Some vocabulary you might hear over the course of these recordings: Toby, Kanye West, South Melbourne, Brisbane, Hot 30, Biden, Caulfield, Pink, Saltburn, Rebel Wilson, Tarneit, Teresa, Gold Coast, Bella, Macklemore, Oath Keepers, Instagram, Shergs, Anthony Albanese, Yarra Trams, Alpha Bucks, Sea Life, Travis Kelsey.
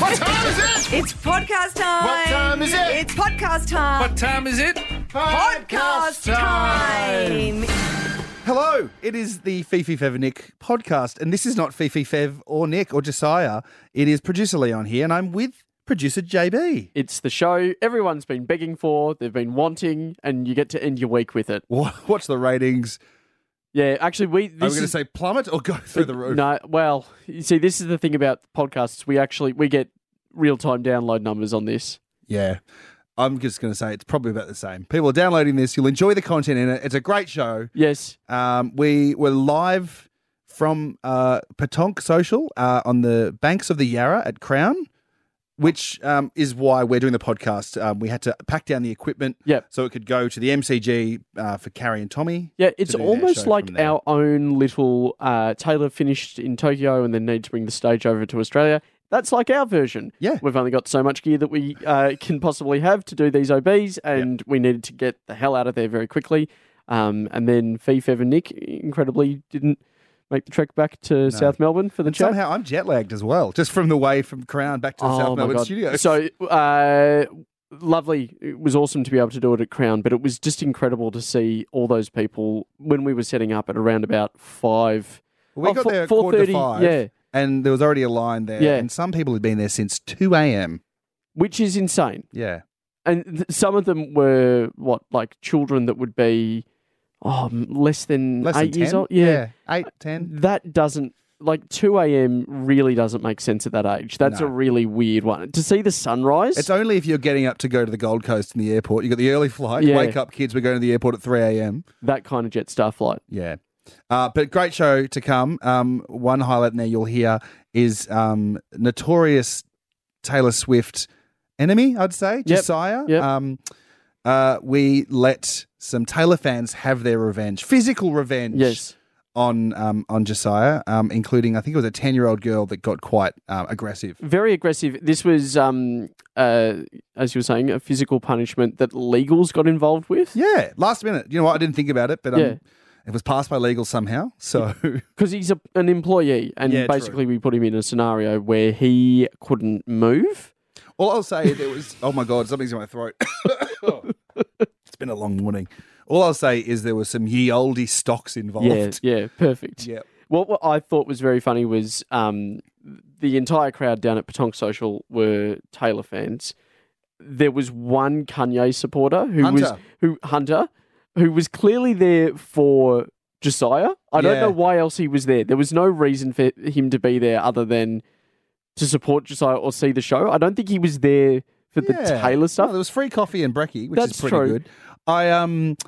What time is it? It's podcast time. What time is it? It's podcast time. What time is it? Podcast time. Hello, it is the Fifi Fev and Nick podcast, and this is not Fifi Fev or Nick or Josiah. It is producer Leon here, and I'm with producer JB. It's the show everyone's been begging for, they've been wanting, and you get to end your week with it. What's the ratings? Yeah, actually, Are we going to say plummet or go through the roof? No, well, you see, this is the thing about podcasts. We get real-time download numbers on this. Yeah, I'm just going to say it's probably about the same. People are downloading this. You'll enjoy the content in it. It's a great show. Yes. We were live from Pétanque Social on the banks of the Yarra at Crown, which is why we're doing the podcast. We had to pack down the equipment so it could go to the MCG for Carrie and Tommy. Yeah, it's almost like our own little Taylor finished in Tokyo and then need to bring the stage over to Australia. That's like our version. Yeah. We've only got so much gear that we can possibly have to do these OBs, and we needed to get the hell out of there very quickly. And then Fifi, Fev and Nick incredibly didn't make the trek back to South Melbourne for the chat. Somehow I'm jet lagged as well, just from the way from Crown back to the South Melbourne studio. So lovely. It was awesome to be able to do it at Crown, but it was just incredible to see all those people when we were setting up at around about 5. We got there at 4:30, yeah. And there was already a line there. Yeah. And some people had been there since 2 a.m. Which is insane. Yeah. And some of them were, like children that would be... less than 10? Years old. Yeah. 8, 10. That doesn't, 2 a.m. really doesn't make sense at that age. That's a really weird one. To see the sunrise. It's only if you're getting up to go to the Gold Coast in the airport. You got the early flight. Yeah. Wake up, kids. We're going to the airport at 3 a.m. That kind of jet star flight. Yeah. But great show to come. One highlight in there you'll hear is notorious Taylor Swift enemy, I'd say, Josiah. Yep. We let some Taylor fans have their revenge, physical revenge, on Josiah, including I think it was a 10-year-old girl that got quite aggressive. Very aggressive. This was, as you were saying, a physical punishment that legals got involved with. Yeah, last minute. You know what? I didn't think about it, but it was passed by legals somehow. So because he's an employee, and basically we put him in a scenario where he couldn't move. All I'll say there was, oh my God, something's in my throat. It's been a long morning. All I'll say is there were some ye olde stocks involved. Yeah, perfect. Yeah. What I thought was very funny was the entire crowd down at Pétanque Social were Taylor fans. There was one Kanye supporter who was clearly there for Josiah. I don't know why else he was there. There was no reason for him to be there other than to support Josiah or see the show. I don't think he was there for the Taylor stuff. No, there was free coffee and brekkie, which is pretty good.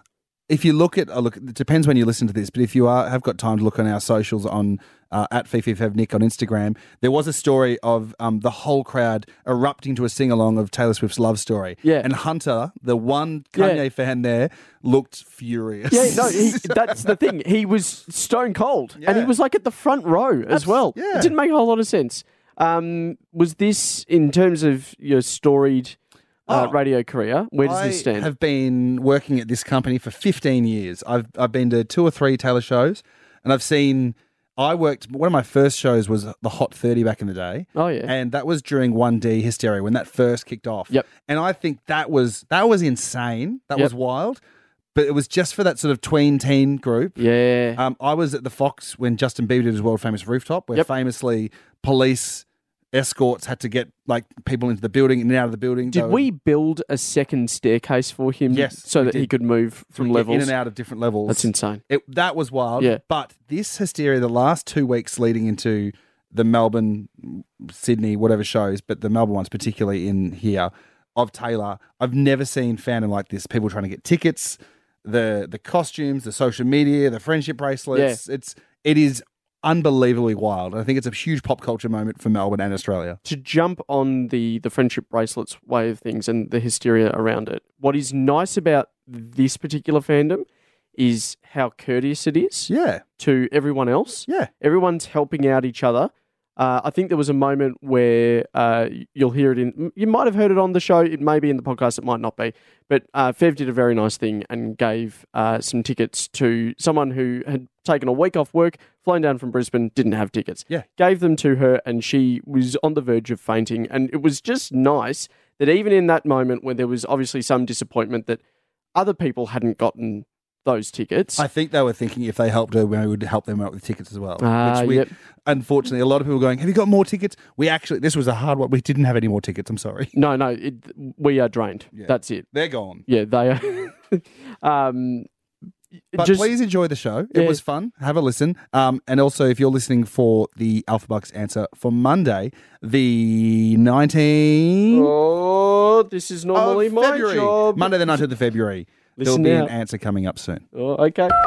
If you look at, it depends when you listen to this, but if you have got time to look on our socials on at Fifi Fev Nick on Instagram, there was a story of the whole crowd erupting to a sing-along of Taylor Swift's Love Story. Yeah. And Hunter, the one Kanye fan there, looked furious. Yeah, no, that's the thing. He was stone cold. Yeah. And he was at the front row as well. Yeah. It didn't make a whole lot of sense. Was this, in terms of your storied radio career, where does this stand? I have been working at this company for 15 years. I've been to 2 or 3 Taylor shows, and I've seen... one of my first shows was the Hot 30 back in the day. Oh, yeah. And that was during 1D Hysteria, when that first kicked off. Yep. And I think that was insane. That was wild. But it was just for that sort of tween-teen group. Yeah. I was at the Fox when Justin Bieber did his world-famous Rooftop, where famously police escorts had to get people into the building and out of the building. Did we build a second staircase for him? Yes. So that he could move from levels? In and out of different levels. That's insane. That was wild. Yeah. But this Hysteria, the last 2 weeks leading into the Melbourne, Sydney, whatever shows, but the Melbourne ones particularly in here, of Taylor, I've never seen fandom like this. People trying to get tickets, the costumes, the social media, the friendship bracelets. Yeah. It is unbelievably wild. I think it's a huge pop culture moment for Melbourne and Australia. To jump on the friendship bracelets way of things and the hysteria around it, what is nice about this particular fandom is how courteous it is to everyone else. Yeah. Everyone's helping out each other. I think there was a moment where you'll hear it in... You might have heard it on the show. It may be in the podcast. It might not be. But Fev did a very nice thing and gave some tickets to someone who had taken a week off work, flown down from Brisbane, didn't have tickets. Yeah. Gave them to her, and she was on the verge of fainting. And it was just nice that even in that moment where there was obviously some disappointment that other people hadn't gotten those tickets. I think they were thinking if they helped her, we would help them out with tickets as well. Which unfortunately, a lot of people were going, have you got more tickets? We actually, this was a hard one. We didn't have any more tickets. I'm sorry. No. We are drained. Yeah. That's it. They're gone. Yeah, they are. But just, please enjoy the show. It was fun. Have a listen. And also, if you're listening for the Alpha Bucks answer for Monday, the 19th. Oh, this is normally my job. Monday the 19th of February. Listen, there'll be an answer coming up soon. Oh, okay. Live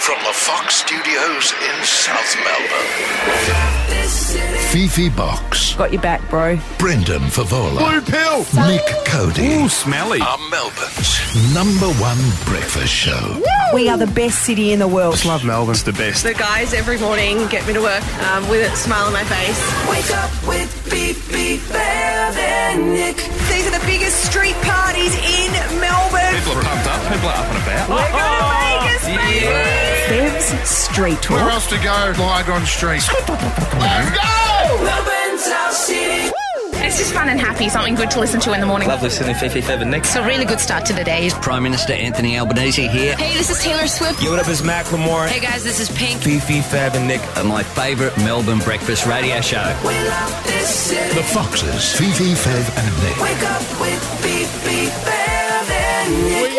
from the Fox Studios in South Melbourne. Fifi Box. Got your back, bro. Brendan Favola. Blue pill. Nick Cody. Ooh, smelly. Are Melbourne's #1 breakfast show. Woo! We are the best city in the world. Just love Melbourne. It's the best. The guys every morning get me to work with a smile on my face. Wake up with Fifi Fev and Nick. These are the biggest street parties in Melbourne. People are pumped up. People are up and about. We're going to Vegas, baby. Yeah. Fev's Street Talk. Where else to go? Lygon Street. Let's go! It's just fun and happy, something good to listen to in the morning. Love listening to Fifi Fev and Nick. It's a really good start to the day. Prime Minister Anthony Albanese here. Hey, this is Taylor Swift. Yo, what up, it's Macklemore. Hey, guys, this is Pink. Fifi Fev and Nick are my favourite Melbourne breakfast radio show. We love this city. The Foxes, Fifi Fev and Nick. Wake up with Fifi Fev and Nick.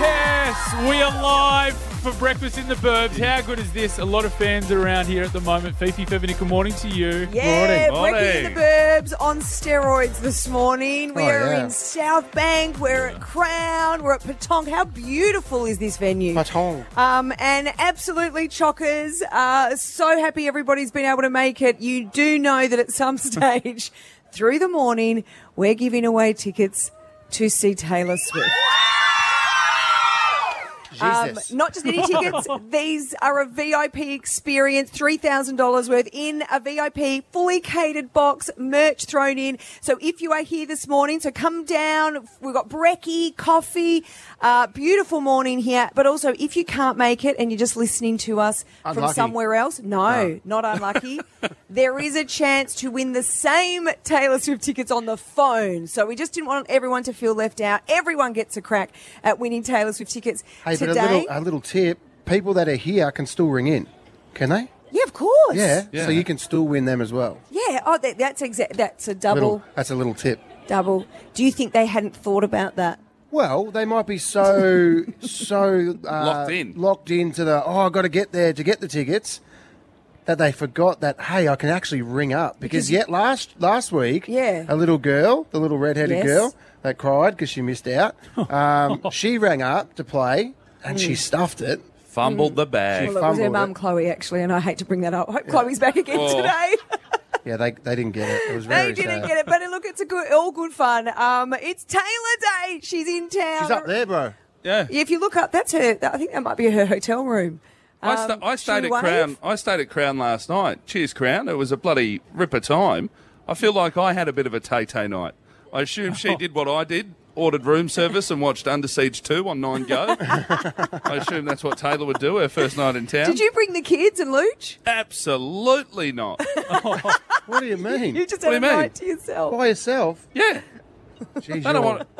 Yes, we are live for breakfast in the burbs. How good is this? A lot of fans around here at the moment. Fifi Fev, good morning to you. Yeah, Brekky In The Burbs on steroids this morning. We are in South Bank. We're at Crown. We're at Pétanque. How beautiful is this venue? Pétanque. And absolutely chockers. So happy everybody's been able to make it. You do know that at some stage through the morning, we're giving away tickets to see Taylor Swift. Not just any tickets. These are a VIP experience, $3,000 worth in a VIP, fully catered box, merch thrown in. So if you are here this morning, so come down. We've got brekkie, coffee, beautiful morning here. But also, if you can't make it and you're just listening to us from somewhere else, no, not unlucky. There is a chance to win the same Taylor Swift tickets on the phone. So we just didn't want everyone to feel left out. Everyone gets a crack at winning Taylor Swift tickets. Hey, today, but a little tip, people that are here can still ring in, can they? Yeah, of course. Yeah. So you can still win them as well. Yeah, that's a double. That's a little tip. Double. Do you think they hadn't thought about that? Well, they might be so locked into the, I got to get there to get the tickets, that they forgot that, hey, I can actually ring up. Because yet last week, a little girl, the little redheaded girl, that cried because she missed out. She rang up to play, and she stuffed it. Fumbled the bag. Well, it was her mum, Chloe, actually, and I hate to bring that up. I hope Chloe's back again today. Yeah, they didn't get it. It was very They didn't get it, but look, it's all good fun. It's Taylor Day. She's in town. She's up there, bro. Yeah. If you look up, that's her. I think that might be her hotel room. I stayed at Crown last night. Cheers, Crown. It was a bloody ripper time. I feel like I had a bit of a Tay-Tay night. I assume she did what I did, ordered room service and watched Under Siege 2 on 9Go. I assume that's what Taylor would do her first night in town. Did you bring the kids and Luch? Absolutely not. What do you mean? You just had a night to yourself. By yourself? Yeah. Jeez,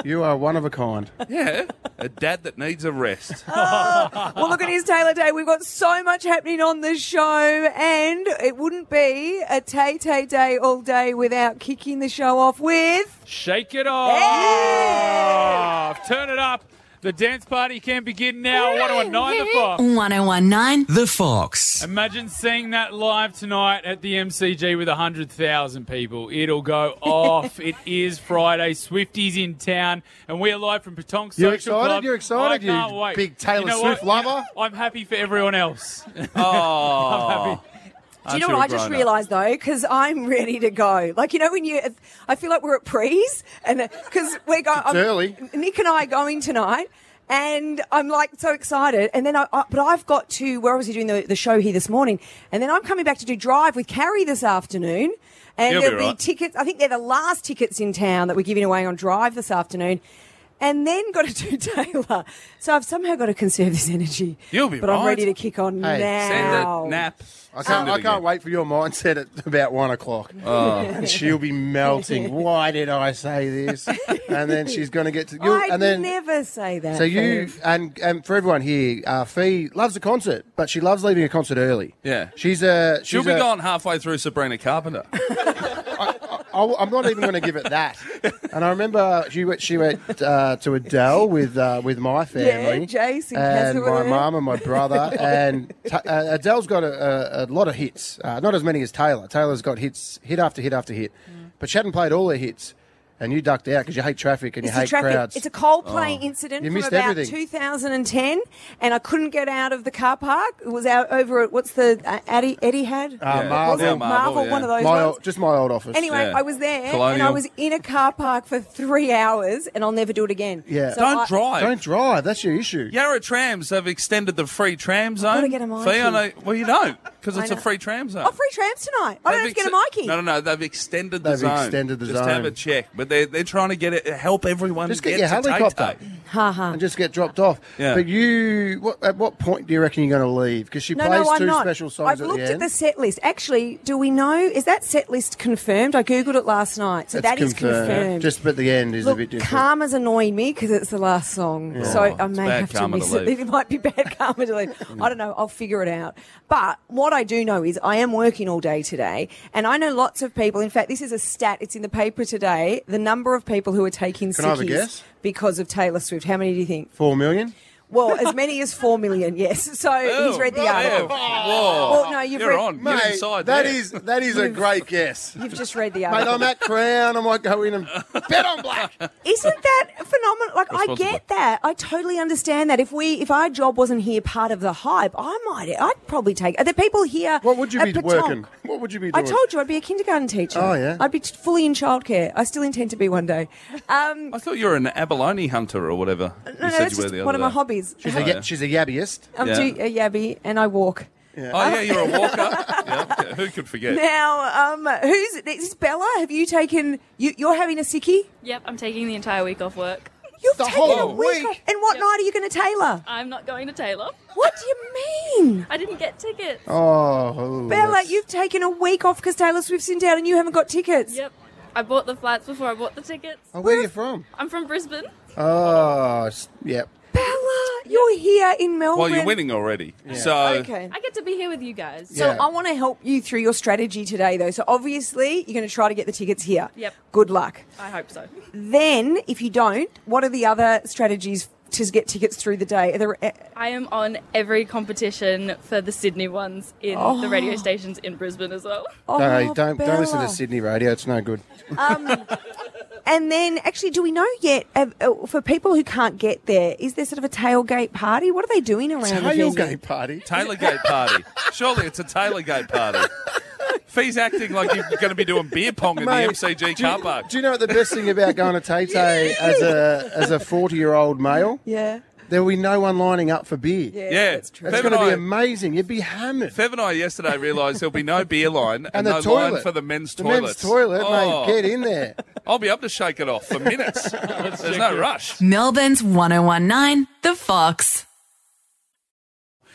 you are one of a kind. Yeah, a dad that needs a rest. Well, look, it is Taylor Day. We've got so much happening on this show, and it wouldn't be a Tay-Tay Day all day without kicking the show off with... Shake It Off! Yeah. Turn it up. The dance party can begin now. 101.9 The Fox. 101.9 The Fox. Imagine seeing that live tonight at the MCG with 100,000 people. It'll go off. It is Friday. Swifties in town, and we are live from Pétanque Social Club. You're excited. I can't wait. Big Taylor Swift lover. I'm happy for everyone else. Oh. I'm happy. Do you know what I just realised, though? Because I'm ready to go. Like, you know, when you... I feel like we're at prees. Because we're going... It's early. Nick and I are going tonight. And I'm, like, so excited. And then but I've got to... We're obviously doing the show here this morning. And then I'm coming back to do Drive with Carrie this afternoon. And there'll be tickets. I think they're the last tickets in town that we're giving away on Drive this afternoon. And then got to do Taylor. So I've somehow got to conserve this energy. You'll be right. But I'm ready to kick on now. Send it, nap. I can't wait for your mindset at about 1 o'clock. Oh. She'll be melting. Why did I say this? And then she's going to get to... never say that. So you, and for everyone here, Fee loves a concert, but she loves leaving a concert early. Yeah. She'll be gone halfway through Sabrina Carpenter. I'm not even going to give it that. And I remember she went to Adele with my family, Jason, and my mum and my brother. And Adele's got a lot of hits, not as many as Taylor. Taylor's got hits, hit after hit after hit, but she hadn't played all her hits. And you ducked out because you hate traffic and crowds. It's a Coldplay incident from about 2010, and I couldn't get out of the car park. It was out over at, what's the Etihad? Marvel, one of those ones. Just my old office. Anyway, I was there, Colonial. And I was in a car park for 3 hours, and I'll never do it again. Yeah. So Don't drive. That's your issue. Yarra Trams have extended the free tram zone. I've got to get a Mikey. Well, you don't, because it's a free tram zone. Oh, free trams tonight. I don't have to get a Mikey. No, they've extended the zone. They've extended the zone. Just have a check, but they're trying to get it, help everyone. Just get your helicopter and just get dropped off. Yeah. But at what point do you reckon you're going to leave? Because she plays special songs at the end. I've looked at the set list. Actually, do we know? Is that set list confirmed? I googled it last night, so that is confirmed. Just at the end is a bit different. Karma's annoying me because it's the last song, so I may have to miss it. It might be bad karma to leave. I don't know. I'll figure it out. But what I do know is I am working all day today, and I know lots of people. In fact, this is a stat. It's in the paper today. The number of people who are taking sickies because of Taylor Swift. How many do you think? 4 million? Well, as many as 4 million, yes. So he's read the article. Whoa. Well, no, you're on. Mate, you're inside that is a great guess. You've just read the article. Mate, I'm at Crown. I might go in and bet on black. Isn't that phenomenal? Like, I get that. I totally understand that. If our job wasn't here, part of the hype, I'd probably take. Are there people here? What would you be working? What would you be doing? I told you, I'd be a kindergarten teacher. Oh yeah. I'd be fully in childcare. I still intend to be one day. I thought you were an abalone hunter or whatever. No, that's just one of my hobbies. She's a yabbiest. I'm a yabby, and I walk. Yeah. Oh, yeah, you're a walker. Yeah, who could forget? Now, is this Bella? Have you taken... You're having a sickie? Yep, I'm taking the entire week off work. You've taken a week off? And what night are you going to Taylor? I'm not going to Taylor. What do you mean? I didn't get tickets. Oh. Bella, you've taken a week off because Taylor Swift's in town and you haven't got tickets. Yep. I bought the flights before I bought the tickets. Oh, where are you from? I'm from Brisbane. Oh, yep. Bella, you're here in Melbourne. Well, you're winning already. Yeah. So okay. I get to be here with you guys. Yeah. So I want to help you through your strategy today, though. So obviously, you're going to try to get the tickets here. Yep. Good luck. I hope so. Then, if you don't, what are the other strategies to get tickets through the day? I am on every competition for the Sydney ones in the radio stations in Brisbane as well. Don't listen to Sydney radio. It's no good. And then, actually, do we know yet, for people who can't get there, is there sort of a tailgate party? What are they doing around Tailgate party? Tailgate party. Surely it's a tailgate party. Fee's acting like you're going to be doing beer pong in the MCG car park. Do you know what the best thing about going to Tay-Tay as a 40-year-old male? Yeah. There will be no one lining up for beer. Yeah, that's true. It's going to be amazing. You'd be hammered. Fev and I yesterday realised there'll be no beer line and no line for the men's toilet. The men's toilet, mate, get in there. I'll be able to shake it off for minutes. There's no rush. Melbourne's 101.9, The Fox.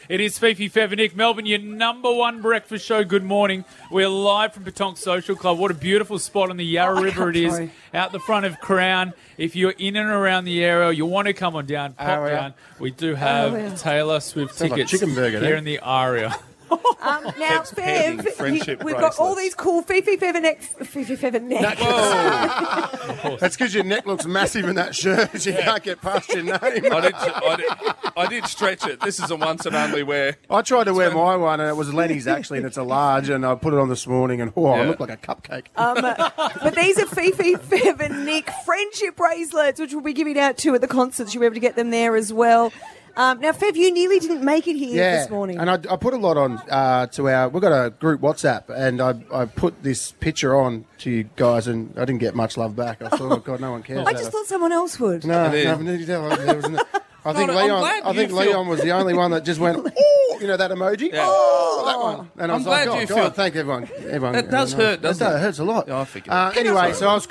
It is Fifi Fev and Nick. Melbourne, your number one breakfast show. Good morning. We're live from Pétanque Social Club. What a beautiful spot on the Yarra River it is. Out the front of Crown. If you're in and around the area, you want to come on down, pop down. We do have Taylor Swift tickets in the area. Now, Fev, we've got all these cool Fifi Fev and neck. That's because your neck looks massive in that shirt. You can't get past your name. I did stretch it. This is a once and only wear. I tried to wear my one, and it was Lenny's actually, and it's a large, and I put it on this morning, and I look like a cupcake. But these are Fifi Fev and Nick friendship bracelets, which we'll be giving out at the concerts. You'll be able to get them there as well. Now, Fev, you nearly didn't make it here this morning. And I put a lot on to our... We've got a group WhatsApp, and I put this picture on to you guys, and I didn't get much love back. I thought, oh God, no one cares. I just thought someone else would. No, I think Leon was the only one that just went, oh, you know, that emoji? Yeah. Oh, that one. And I was glad you feel... Thank everyone. That does hurt, doesn't it? It hurts a lot. Yeah, I figured. Anyway, so I was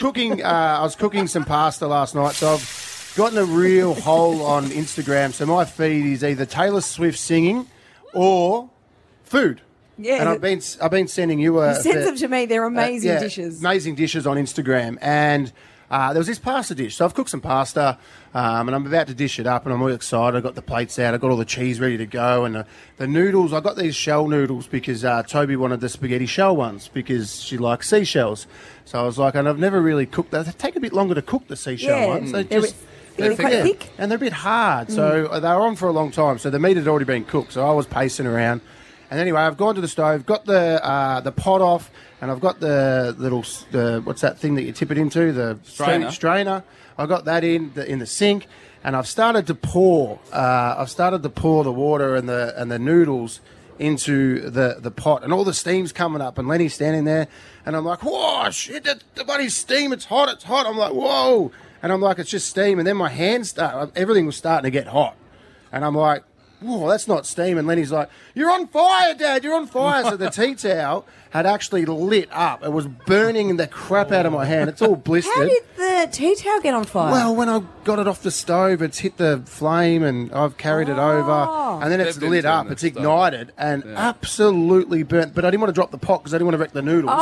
cooking some pasta last night, so I've gotten a real hole on Instagram. So my feed is either Taylor Swift singing or food. Yeah. And I've been sending you a... You sent them to me. They're amazing dishes. Amazing dishes on Instagram. And... there was this pasta dish. So I've cooked some pasta and I'm about to dish it up and I'm really excited. I got the plates out. I got all the cheese ready to go. And the noodles, I got these shell noodles because Toby wanted the spaghetti shell ones because she likes seashells. So I was like, and I've never really cooked that. They take a bit longer to cook, the seashell ones. They're quite thick. And they're a bit hard. So they were on for a long time. So the meat had already been cooked. So I was pacing around. And anyway, I've gone to the stove, got the pot off, and I've got the little, what's that thing that you tip it into? The strainer. I got that in the sink, and I've started to pour. I've started to pour the water and the noodles into the pot, and all the steam's coming up, and Lenny's standing there, and I'm like, whoa, shit, the bloody steam, it's hot. I'm like, whoa. And I'm like, it's just steam. And then my hands everything was starting to get hot. And I'm like, whoa, that's not steam. And Lenny's like, you're on fire, Dad, you're on fire. So the tea towel had actually lit up. It was burning the crap out of my hand. It's all blistered. How did the tea towel get on fire? Well, when I got it off the stove, it's hit the flame and I've carried it over. And then it's lit up, it's ignited and absolutely burnt. But I didn't want to drop the pot because I didn't want to wreck the noodles.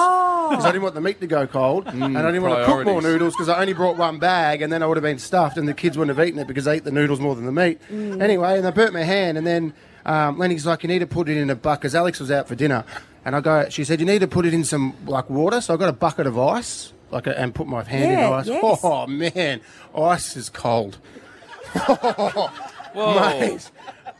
Because I didn't want the meat to go cold. And I didn't want to cook more noodles because I only brought one bag and then I would have been stuffed and the kids wouldn't have eaten it because they eat the noodles more than the meat. Anyway, and I burnt my hand and then Lenny's like, you need to put it in a bucket because Alex was out for dinner. And I go, she said, you need to put it in some like water. So I got a bucket of ice and put my hand in ice. Yes. Oh, man, ice is cold. Whoa. Mate,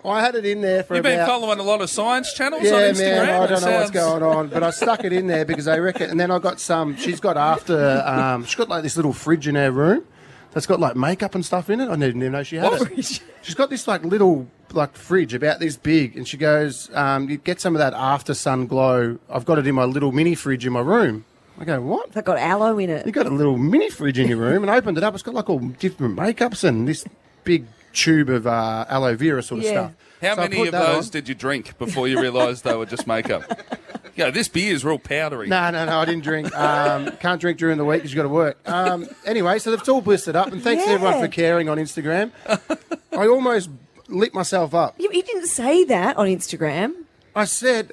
I had it in there for You've been following a lot of science channels on Instagram? Yeah, man, I don't know what's going on, but I stuck it in there because they reckon... And then I got some... she's got like this little fridge in her room that's got like makeup and stuff in it. I didn't even know she had it. She's got this like little... like fridge about this big, and she goes, you get some of that after sun glow. I've got it in my little mini fridge in my room. I go, what? That got aloe in it. You got a little mini fridge in your room, and I opened it up. It's got like all different makeups and this big tube of aloe vera sort of stuff. How many of those did you drink before you realised they were just makeup? Yeah, this beer is real powdery. No, I didn't drink. Can't drink during the week because you've got to work. Anyway, so they've all blistered up, and thanks to everyone for caring on Instagram. I almost lit myself up. You didn't say that on Instagram. I said,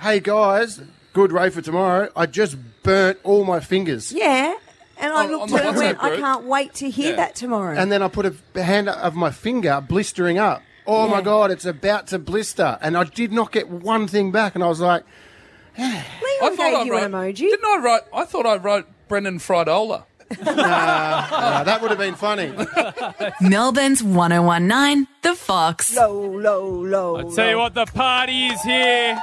hey guys, good raid for tomorrow. I just burnt all my fingers. Yeah. And I looked at it and went, I can't wait to hear that tomorrow. And then I put a hand of my finger blistering up. Oh my God, it's about to blister. And I did not get one thing back. And I was like, Leon gave you an emoji. Didn't I write? I thought I wrote Brendan Fridola. Nah, that would have been funny. Melbourne's 101.9, The Fox. Low. I tell you what, the party is here.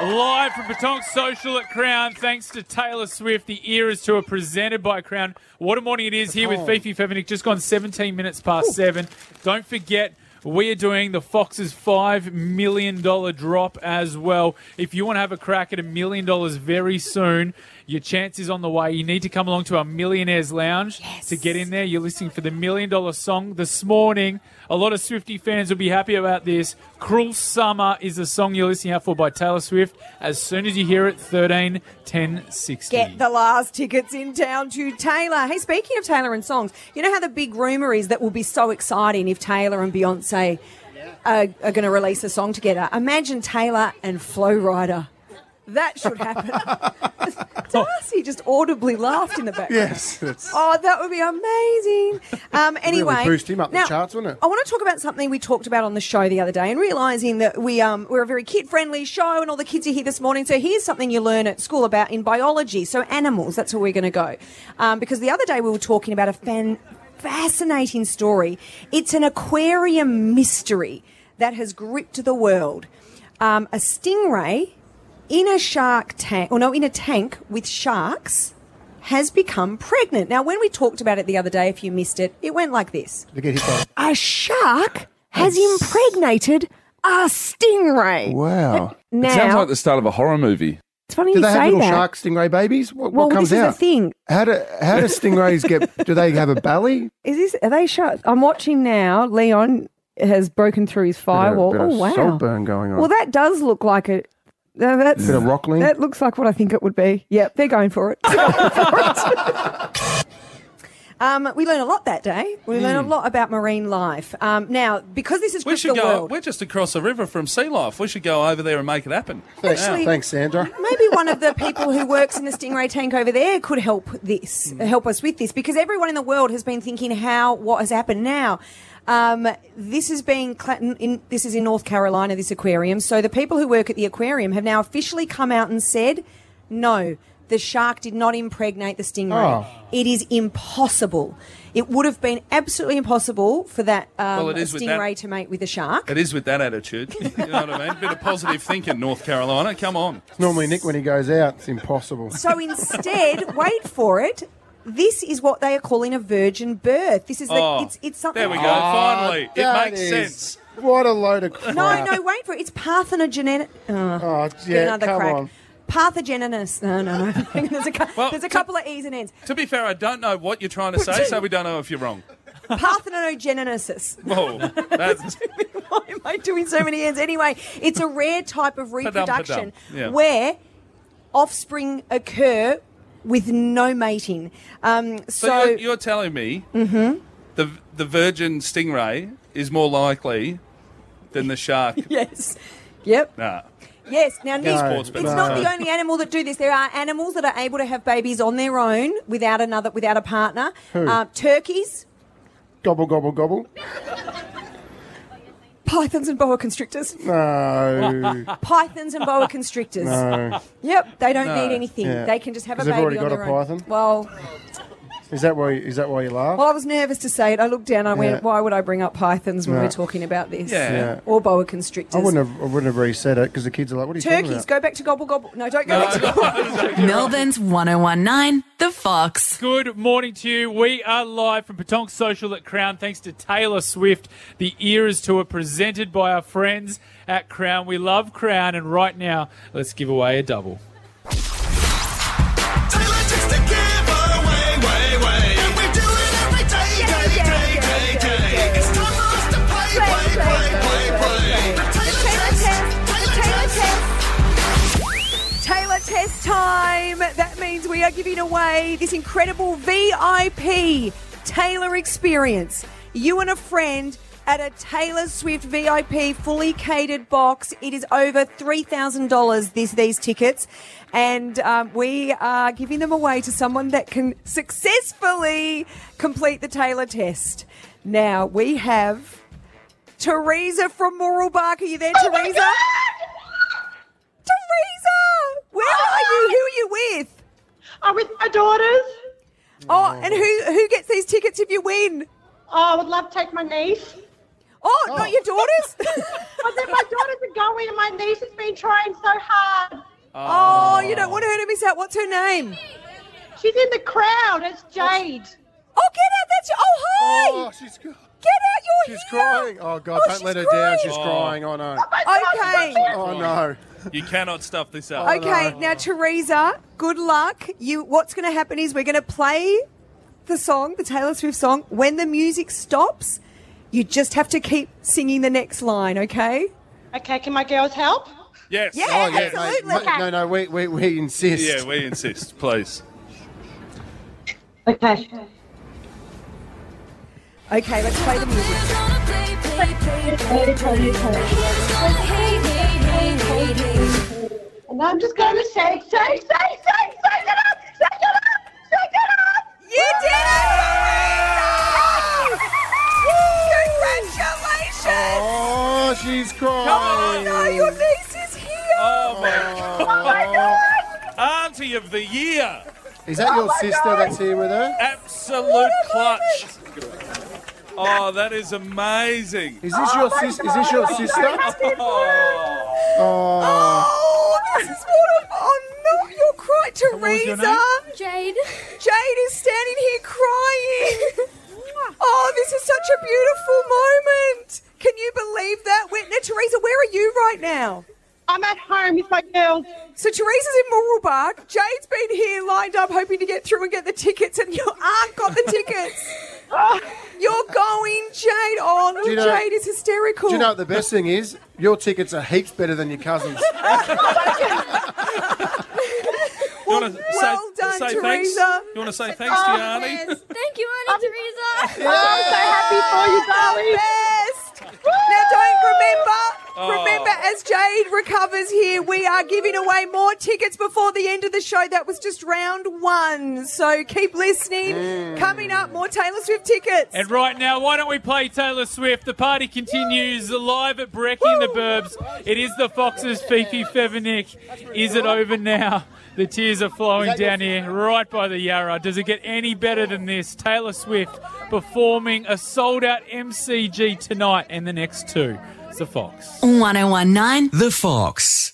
Live from Pétanque Social at Crown, thanks to Taylor Swift. The Eras Tour presented by Crown. What a morning it is here with Fifi Fev and Nick. Just gone 17 minutes past 7. Don't forget, we are doing the Fox's $5 million drop as well. If you want to have a crack at $1 million very soon, your chance is on the way. You need to come along to our Millionaires Lounge to get in there. You're listening for the $1 million song this morning. A lot of Swiftie fans will be happy about this. Cruel Summer is the song you're listening out for by Taylor Swift. As soon as you hear it, 13, 10, 60. Get the last tickets in town to Taylor. Hey, speaking of Taylor and songs, you know how the big rumour is that will be so exciting if Taylor and Beyonce are going to release a song together. Imagine Taylor and Flo Rida. That should happen. Darcy just audibly laughed in the background. Yes. That would be amazing. Anyway, really boost him up the charts, wouldn't it? I want to talk about something we talked about on the show the other day, and realising that we're a very kid-friendly show, and all the kids are here this morning. So here's something you learn at school about in biology. So animals. That's where we're going to go, because the other day we were talking about a fascinating story. It's an aquarium mystery that has gripped the world. A stingray in a shark tank, in a tank with sharks, has become pregnant. Now, when we talked about it the other day, if you missed it, it went like this. A shark has impregnated a stingray. Wow. Now, it sounds like the start of a horror movie. It's funny you say that. Do they have little shark stingray babies? What comes out? Well, this is the thing. How do stingrays get... Do they have a belly? Are they shark... I'm watching now, Leon has broken through his firewall. Bit of saltburn going on. Well, that does look like a... That's a bit of rockling. That looks like what I think it would be. Yep, they're going for it. We learn a lot that day. We learn a lot about marine life. Now, because this is Crystal World... We're just across the river from Sea Life. We should go over there and make it happen. Thanks, Sandra. Maybe one of the people who works in the stingray tank over there could help us with this, because everyone in the world has been thinking what has happened now. This is in North Carolina, this aquarium. So the people who work at the aquarium have now officially come out and said, no, the shark did not impregnate the stingray. Oh. It is impossible. It would have been absolutely impossible for that stingray to mate with a shark. It is with that attitude. You know what I mean? Bit of positive thinking, North Carolina. Come on. Normally, Nick, when he goes out, it's impossible. So instead, wait for it. This is what they are calling a virgin birth. This is it's something. There we go. Finally, it makes sense. What a load of crap. No, wait for it. It's parthenogenetic. Parthenogenesis. No. There's a couple of E's and N's. To be fair, I don't know what you're trying to say, so we don't know if you're wrong. Parthenogenesis. Whoa. Why am I doing so many N's? Anyway, it's a rare type of reproduction where offspring occur with no mating. So you're telling me the virgin stingray is more likely than the shark? Yes. Yep. Nah. Yes. Now, Nick, it's not the only animal that do this. There are animals that are able to have babies on their own without a partner. Who? Turkeys. Gobble, gobble, gobble. Pythons and boa constrictors. No. Pythons and boa constrictors. No. Yep, they don't need anything. Yeah. They can just have a baby on their own. They've already got a python. Well, is that why you laugh? Well, I was nervous to say it. I looked down. I went, why would I bring up pythons when we're talking about this? Yeah. Or boa constrictors. I wouldn't have reset it because the kids are like, what are you talking about? Turkeys, go back to gobble gobble. No, don't go back to gobble. Melbourne's 1019, The Fox. Good morning to you. We are live from Pétanque Social at Crown thanks to Taylor Swift. The Eras Tour presented by our friends at Crown. We love Crown, and right now, let's give away a double. Time. That means we are giving away this incredible VIP Taylor experience. You and a friend at a Taylor Swift VIP fully catered box. It is over $3,000, these tickets. And we are giving them away to someone that can successfully complete the Taylor test. Now, we have Teresa from Moorabark. Are you there, Teresa? My God! Teresa! Where are you? Who are you with? I'm with my daughters. Oh, and who gets these tickets if you win? Oh, I would love to take my niece. Oh, not your daughters? I said my daughters are going and my niece has been trying so hard. Oh, you don't want her to miss out. What's her name? She's in the crowd. It's Jade. Oh, get out. That's your... Oh, hi! Oh, she's good. Get out, she's crying. Oh, God, don't let her down. She's crying. Oh, no. Okay. Oh, no. You cannot stuff this up. Okay, now, Teresa, good luck. What's going to happen is we're going to play the song, the Taylor Swift song. When the music stops, you just have to keep singing the next line, okay? Okay, can my girls help? Yes. Yeah, absolutely. Mate, okay. No, we insist. Yeah, we insist, please. Okay. Okay, let's play the music. And I'm just going to shake it up. You did it! Congratulations! Oh, she's crying. Oh, no, your niece is here. Oh, my God. Oh, my God. Auntie of the year. Is that your sister that's here with her? Absolute clutch. Oh, that is amazing! Is this your sister? Is this your sister? Oh, this is wonderful! Oh no, you're crying, Teresa. Jade is standing here crying. Oh, this is such a beautiful moment. Can you believe that? Now, Teresa, where are you right now? I'm at home with my girls. So Teresa's in Moorabark. Jade's been here lined up hoping to get through and get the tickets, and your aunt got the tickets. You're going, Jade. Oh, no, you know, Jade is hysterical. Do you know what the best thing is? Your tickets are heaps better than your cousins'. Well done, Teresa. You want to say thanks to your Arnie? Yes. Thank you, Auntie Teresa. Yeah. I'm so happy for you, darling. Now, remember, as Jade recovers here, we are giving away more tickets before the end of the show. That was just round one. So keep listening. Coming up, more Taylor Swift tickets. And right now, why don't we play Taylor Swift? The party continues live at Brekky in the Burbs. It is the Foxes, Fifi Fev and Nick. Is it over now? The tears are flowing down here right by the Yarra. Does it get any better than this? Taylor Swift performing a sold-out MCG tonight and the next two. It's The Fox. 1019 The Fox.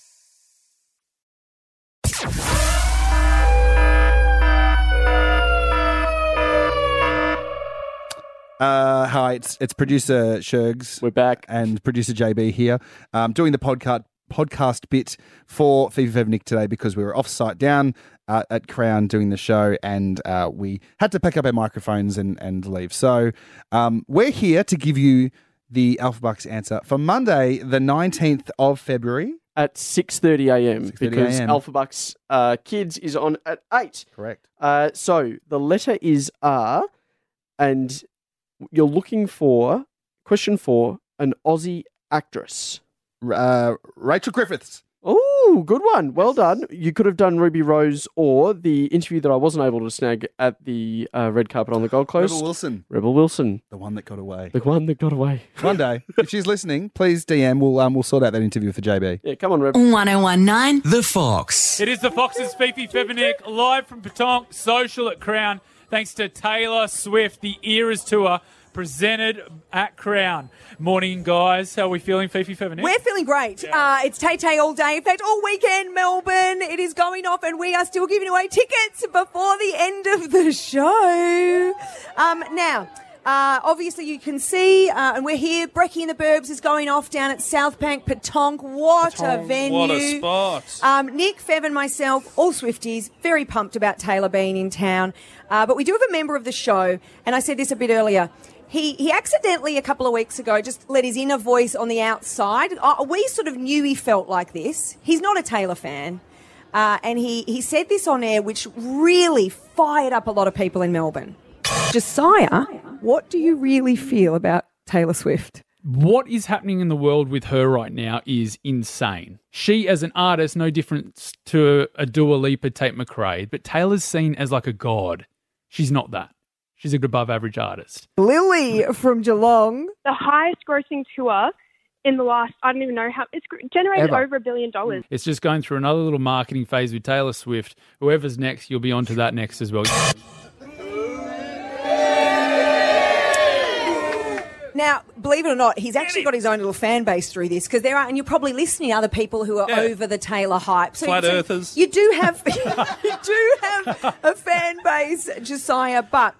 Hi, it's producer Shergs. We're back. And producer JB here. Doing the podcast bit for Fifi Fev Nick today because we were off-site down at Crown doing the show, and we had to pack up our microphones and leave. So we're here to give you the Alpha Bucks answer for Monday, the 19th of February. At 6:30am because Alpha Bucks Kids is on at 8. Correct. So the letter is R, and you're looking for, question 4, an Aussie actress. Rachel Griffiths. Oh, good one. Well done. You could have done Ruby Rose or the interview that I wasn't able to snag at the red carpet on the Gold Coast. Rebel Wilson. The one that got away. One day. If she's listening, please DM. We'll sort out that interview for JB. Yeah, come on, Reb. 1019 The Fox. It is The Fox's Fifi Fev and Nick live from Pétanque Social at Crown. Thanks to Taylor Swift, the Eras Tour. Presented at Crown. Morning, guys. How are we feeling, Fifi Fev and Nick? We're feeling great. Yeah. It's Tay-Tay all day. In fact, all weekend, Melbourne. It is going off, and we are still giving away tickets before the end of the show. Obviously, you can see, and we're here, Brekky in the Burbs is going off down at South Bank, Pétanque. What a venue. What a spot. Nick, Fev and myself, all Swifties, very pumped about Taylor being in town. But we do have a member of the show, and I said this a bit earlier. He accidentally, a couple of weeks ago, just let his inner voice on the outside. We sort of knew he felt like this. He's not a Taylor fan. And he said this on air, which really fired up a lot of people in Melbourne. Josiah, what do you really feel about Taylor Swift? What is happening in the world with her right now is insane. She, as an artist, no different to a Dua Lipa, Tate McRae, but Taylor's seen as like a god. She's not that. She's an above-average artist. Lily from Geelong. The highest-grossing tour in the last, I don't even know how, it's generated over $1 billion. It's just going through another little marketing phase with Taylor Swift. Whoever's next, you'll be onto that next as well. Now, believe it or not, he's actually got his own little fan base through this because there are, and you're probably listening to other people who are over the Taylor hype. So flat earthers. You do have a fan base, Josiah, but...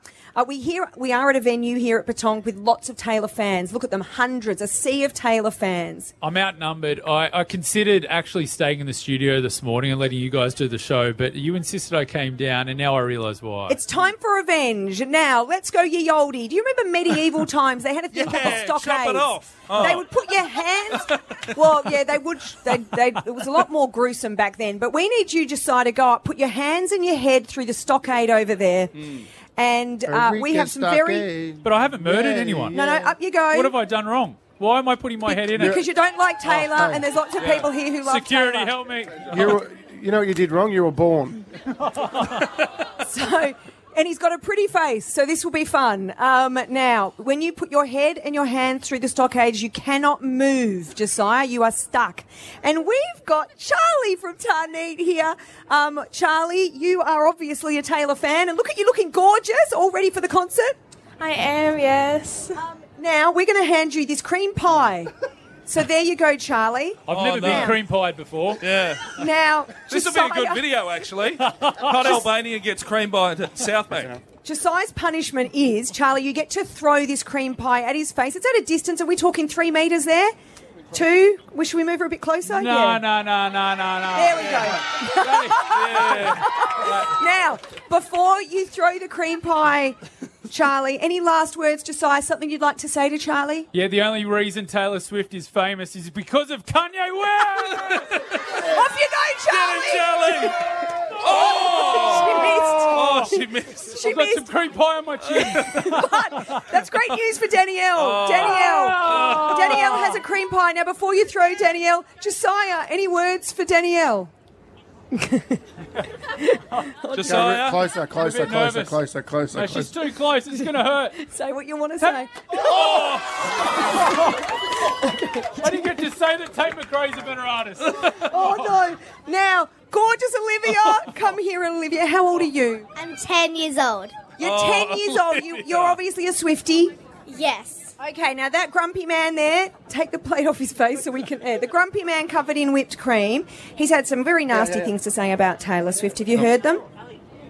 We are at a venue here at Pétanque with lots of Taylor fans. Look at them, hundreds, a sea of Taylor fans. I'm outnumbered. I considered actually staying in the studio this morning and letting you guys do the show, but you insisted I came down, and now I realise why. It's time for revenge. Now, let's go ye olde. Do you remember medieval times? They had a thing called stockades. Chop it off. Oh. They would put your hands... Well, yeah, they would... It was a lot more gruesome back then, but we need you, Josiah, to go up, put your hands and your head through the stockade over there. Mm. And we have some very... But I haven't murdered anyone. Yeah. No, up you go. What have I done wrong? Why am I putting my head in it? Because you don't like Taylor, and there's lots of people here who love Taylor. Security, help me. You know what you did wrong? You were born. And he's got a pretty face, so this will be fun. Now, when you put your head and your hand through the stockades, you cannot move, Josiah. You are stuck. And we've got Charlie from Tarneet here. Charlie, you are obviously a Taylor fan, and look at you looking gorgeous, all ready for the concert. I am, yes. Now, we're going to hand you this cream pie. So there you go, Charlie. I've never been cream pied before. Yeah. Now, this will be a good video, actually. Hot Albania gets cream pied at South Bank. Josiah's punishment is, Charlie, you get to throw this cream pie at his face. It's at a distance. Are we talking 3 metres there? 2? Should we move her a bit closer? No. There we go. Now, before you throw the cream pie, Charlie, any last words, Josiah, something you'd like to say to Charlie? Yeah, the only reason Taylor Swift is famous is because of Kanye West! Off you go, Charlie! Get it, Charlie! Oh! She missed. She missed. Got some cream pie on my chin. But that's great news for Danielle. Oh. Danielle has a cream pie. Now, before you throw Danielle, Josiah, any words for Danielle? Josiah, closer. No, she's too close. It's going to hurt. Say what you want to say. Oh! I didn't get to say that Tate McRae's a better artist. Oh no! Now, gorgeous Olivia, come here, Olivia. How old are you? I'm 10 years old. You're 10 years old. You're obviously a Swiftie. Yes. Okay. Now that grumpy man there, take the plate off his face so we can. The grumpy man covered in whipped cream. He's had some very nasty things to say about Taylor Swift. Have you heard them?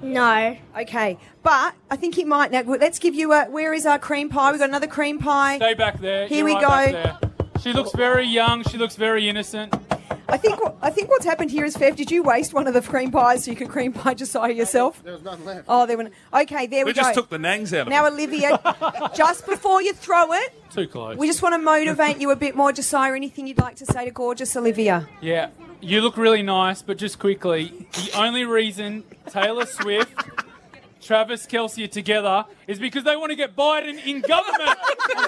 No. Okay. But I think he might. Now let's give you a. Where is our cream pie? We've got another cream pie. Stay back there. Here we go. She looks very young. She looks very innocent. I think what's happened here is, Fev, did you waste one of the cream pies so you could cream pie Josiah yourself? There was none left. Oh, there were. Okay, there we go. We just took the nangs out of it. Now, Olivia, just before you throw it, too close. We just want to motivate you a bit more, Josiah. Anything you'd like to say to gorgeous Olivia? Yeah, you look really nice, but just quickly, the only reason Taylor Swift, Travis Kelce are together is because they want to get Biden in government.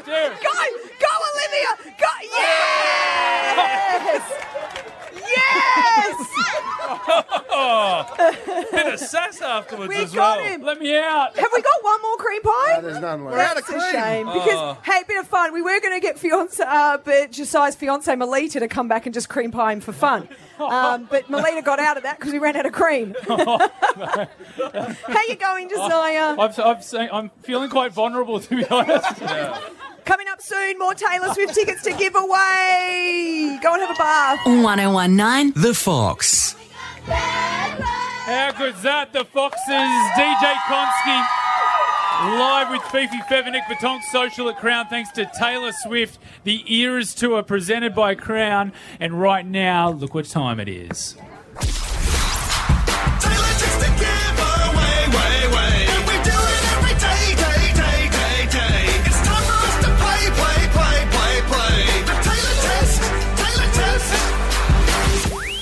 Go, Olivia, go! Yes. Yes! Bit of sass afterwards we got him. Let me out. Have we got one more cream pie? No, there's none left. We're out of cream. That's a shame. Because, hey, bit of fun. We were going to get Josiah's fiancée, Melita, to come back and just cream pie him for fun. But Melita got out of that because we ran out of cream. How you going, Josiah? I'm feeling quite vulnerable, to be honest. Yeah. Coming up soon, more Taylor Swift tickets to give away. Go and have a bath. 1019 The Fox. How good's that? The Foxes, DJ Konski, live with Fifi Fev and Nick Pétanque Social at Crown, thanks to Taylor Swift. The Eras Tour presented by Crown. And right now, look what time it is.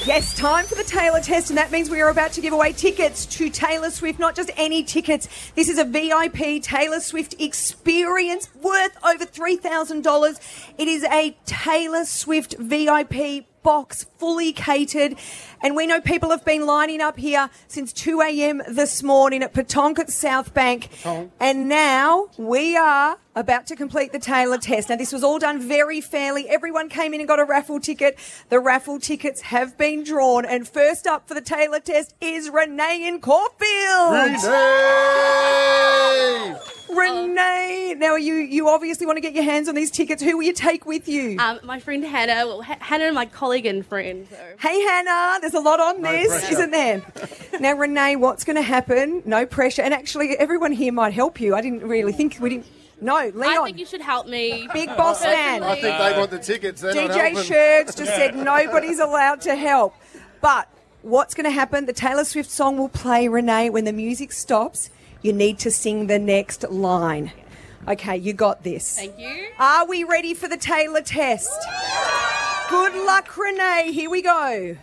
Yes, time for the Taylor test, and that means we are about to give away tickets to Taylor Swift, not just any tickets. This is a VIP Taylor Swift experience worth over $3,000. It is a Taylor Swift VIP box, fully catered, and we know people have been lining up here since 2 a.m. this morning at Pétanque at South Bank, and now we are about to complete the Taylor test. Now, this was all done very fairly. Everyone came in and got a raffle ticket. The raffle tickets have been drawn, and first up for the Taylor test is Renee in Caulfield. Renee! Now, you obviously want to get your hands on these tickets. Who will you take with you? My friend Hannah. Well, Hannah and my colleague and friend. So. Hey, Hannah. There's a lot on this, isn't there? Now, Renee, what's going to happen? No pressure. And actually, everyone here might help you. I didn't really think we didn't. No, Leon. I think you should help me. Big boss man. I think they want the tickets. DJ Shergs just said nobody's allowed to help. But what's going to happen? The Taylor Swift song will play, Renee, when the music stops. You need to sing the next line. Okay, you got this. Thank you. Are we ready for the Taylor test? Good luck, Renee. Here we go.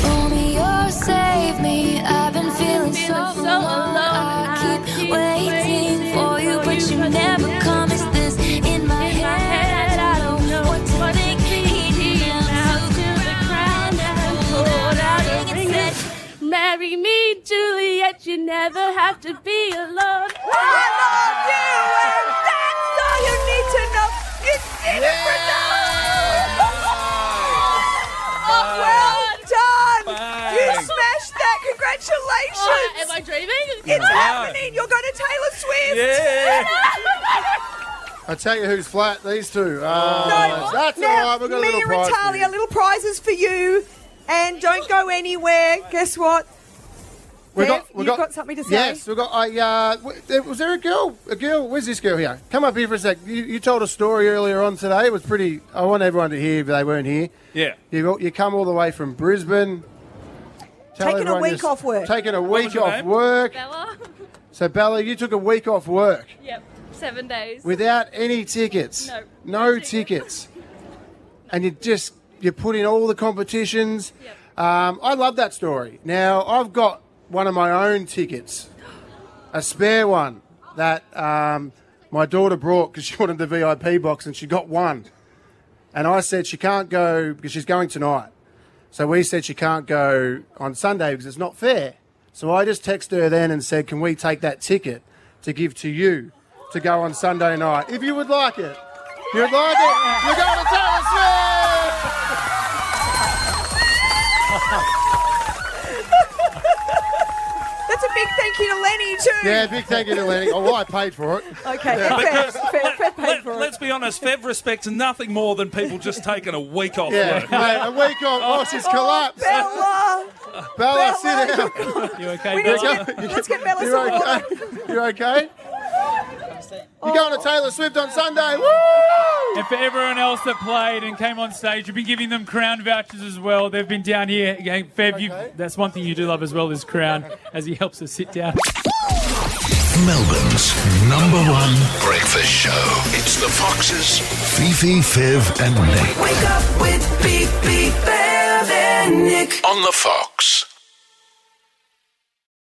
Pull me or save me. I've been feeling so alone. I keep waiting for you, but you never come. Is this in my head? I don't know what to think. Heating out to the ground. And pulled out a ring and said, marry me, Juliet, you never have to be alone. I love you, and that's all you need to know. It's in it for now. Well done. Bye. You smashed that. Congratulations. Am I dreaming? It's happening. You're going to Taylor Swift. Yeah. I tell you who's flat, these two. That's all right. We've got a little prize. Talia, little prizes for you. And don't go anywhere. Guess what? We've got something to say? Yes, we've got. Was there a girl? A girl? Where's this girl here? Come up here for a sec. You told a story earlier on today. It was pretty. I want everyone to hear, but they weren't here. Yeah. You come all the way from Brisbane. Taking a week off work. Taking a week off work. Bella. So, Bella, you took a week off work. Yep, 7 days. Without any tickets. No. No tickets. And you put in all the competitions. Yep. I love that story. Now, I've got one of my own tickets, a spare one that my daughter brought because she wanted the VIP box, and she got one. And I said she can't go because she's going tonight. So we said she can't go on Sunday because it's not fair. So I just texted her then and said, can we take that ticket to give to you to go on Sunday night? If you would like it. If you would like it, you're going to Taylor Swift! That's a big thank you to Lenny too. Yeah, big thank you to Lenny. Oh, well, I paid for it. Okay, yeah. Let's be honest, Fev respects nothing more than people just taking a week off work. Yeah, a week off. Oh, she's collapsed. Bella! Bella, sit down. You okay, Bella? Let's get Bella some water. You okay? You're going to Taylor Swift on Sunday. Woo! And for everyone else that played and came on stage, you've been giving them Crown vouchers as well. They've been down here. Fev, that's one thing you do love as well is Crown, as he helps us sit down. Melbourne's #1 breakfast show. It's the Foxes, Fifi, Fev and Nick. Wake up with Fifi, Fev and Nick on the Fox.